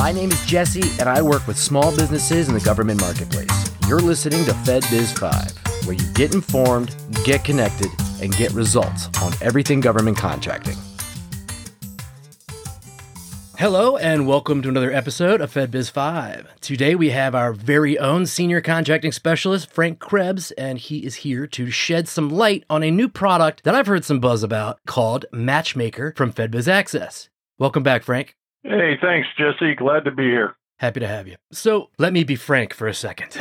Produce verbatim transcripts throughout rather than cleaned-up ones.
My name is Jesse, and I work with small businesses in the government marketplace. You're listening to FedBiz five, where you get informed, get connected, and get results on everything government contracting. Hello, and welcome to another episode of FedBiz five. Today, we have our very own senior contracting specialist, Frank Krebs, and he is here to shed some light on a new product that I've heard some buzz about called Matchmaker from FedBiz Access. Welcome back, Frank. Hey, thanks, Jesse. Glad to be here. Happy to have you. So let me be frank for a second.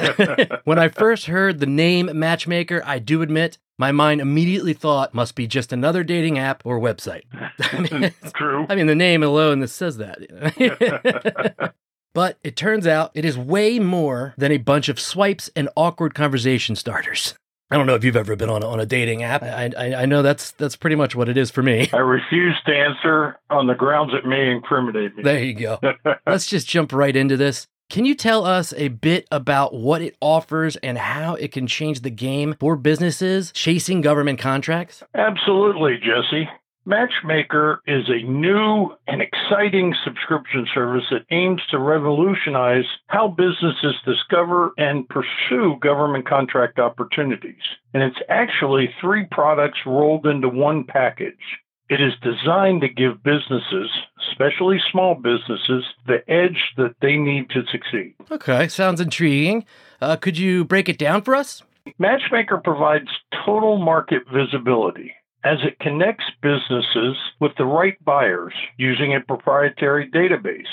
When I first heard the name Matchmaker, I do admit, my mind immediately thought must be just another dating app or website. I mean, True. I mean, the name alone that says that. But it turns out it is way more than a bunch of swipes and awkward conversation starters. I don't know if you've ever been on a, on a dating app. I, I I know that's that's pretty much what it is for me. I refuse to answer on the grounds it may incriminate me. There you go. Let's just jump right into this. Can you tell us a bit about what it offers and how it can change the game for businesses chasing government contracts? Absolutely, Jesse. Matchmaker is a new and exciting subscription service that aims to revolutionize how businesses discover and pursue government contract opportunities. And it's actually three products rolled into one package. It is designed to give businesses, especially small businesses, the edge that they need to succeed. Okay, sounds intriguing. Uh, could you break it down for us? Matchmaker provides total market visibility, as it connects businesses with the right buyers using a proprietary database.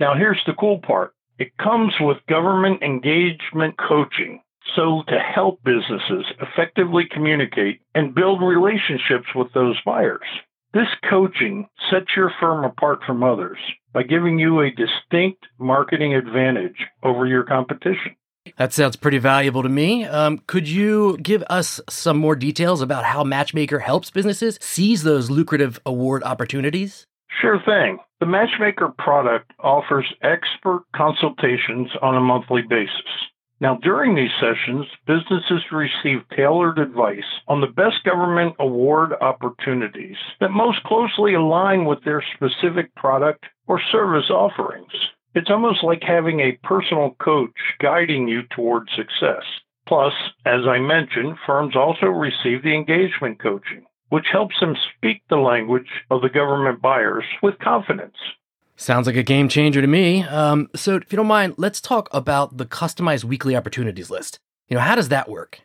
Now, here's the cool part. It comes with government engagement coaching, so to help businesses effectively communicate and build relationships with those buyers. This coaching sets your firm apart from others by giving you a distinct marketing advantage over your competition. That sounds pretty valuable to me. Um, could you give us some more details about how Matchmaker helps businesses seize those lucrative award opportunities? Sure thing. The Matchmaker product offers expert consultations on a monthly basis. Now, during these sessions, businesses receive tailored advice on the best government award opportunities that most closely align with their specific product or service offerings. It's almost like having a personal coach guiding you towards success. Plus, as I mentioned, firms also receive the engagement coaching, which helps them speak the language of the government buyers with confidence. Sounds like a game changer to me. Um, so if you don't mind, let's talk about the customized weekly opportunities list. You know, how does that work?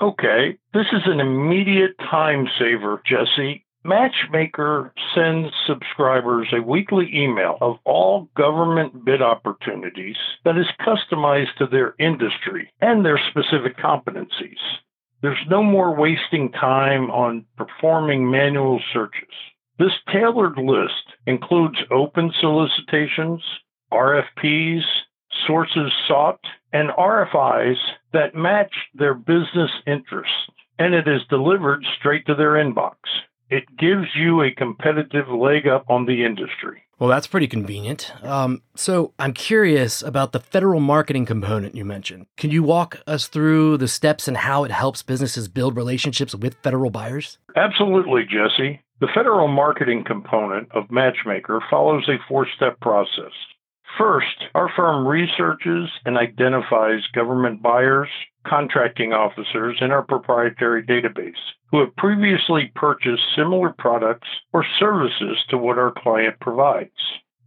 Okay. This is an immediate time saver, Jesse. Matchmaker sends subscribers a weekly email of all government bid opportunities that is customized to their industry and their specific competencies. There's no more wasting time on performing manual searches. This tailored list includes open solicitations, R F Ps, sources sought, and R F Is that match their business interests, and it is delivered straight to their inbox. It gives you a competitive leg up on the industry. Well, that's pretty convenient. Um, so I'm curious about the federal marketing component you mentioned. Can you walk us through the steps and how it helps businesses build relationships with federal buyers? Absolutely, Jesse. The federal marketing component of Matchmaker follows a four-step process. First, our firm researches and identifies government buyers, contracting officers in our proprietary database who have previously purchased similar products or services to what our client provides.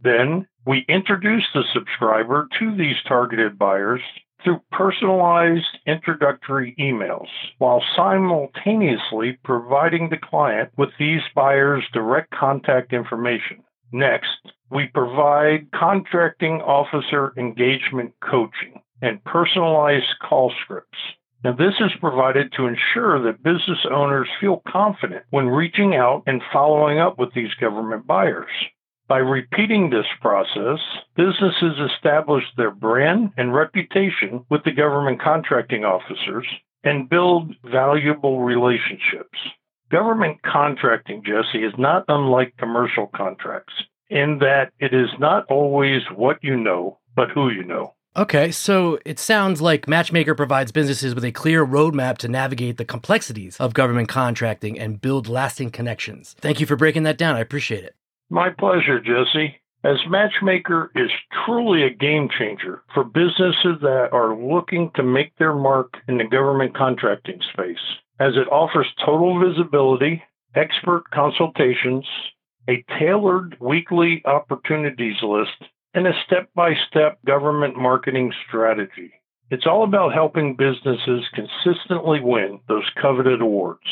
Then, we introduce the subscriber to these targeted buyers through personalized introductory emails, while simultaneously providing the client with these buyers' direct contact information. Next, we provide contracting officer engagement coaching and personalized call scripts. Now, this is provided to ensure that business owners feel confident when reaching out and following up with these government buyers. By repeating this process, businesses establish their brand and reputation with the government contracting officers and build valuable relationships. Government contracting, Jesse, is not unlike commercial contracts in that it is not always what you know, but who you know. Okay, so it sounds like Matchmaker provides businesses with a clear roadmap to navigate the complexities of government contracting and build lasting connections. Thank you for breaking that down. I appreciate it. My pleasure, Jesse. as Matchmaker is truly a game changer for businesses that are looking to make their mark in the government contracting space, as it offers total visibility, expert consultations, a tailored weekly opportunities list, and a step-by-step government marketing strategy. It's all about helping businesses consistently win those coveted awards.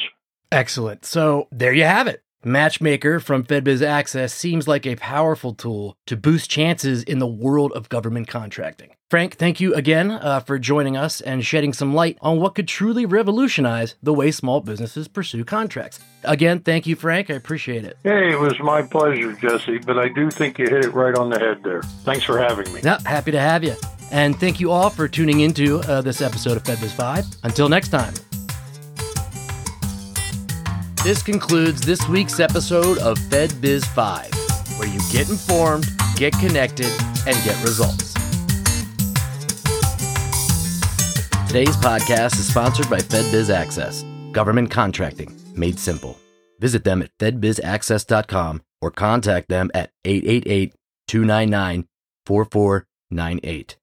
Excellent. So there you have it. Matchmaker from FedBiz Access seems like a powerful tool to boost chances in the world of government contracting. Frank, thank you again uh, for joining us and shedding some light on what could truly revolutionize the way small businesses pursue contracts. Again, thank you, Frank. I appreciate it. Hey, it was my pleasure, Jesse, but I do think you hit it right on the head there. Thanks for having me. Yep, happy to have you. And thank you all for tuning into uh, this episode of FedBiz five. Until next time. This concludes this week's episode of FedBiz five, where you get informed, get connected, and get results. Today's podcast is sponsored by FedBiz Access, government contracting made simple. Visit them at fed biz access dot com or contact them at eight eight eight, two nine nine, four four nine eight.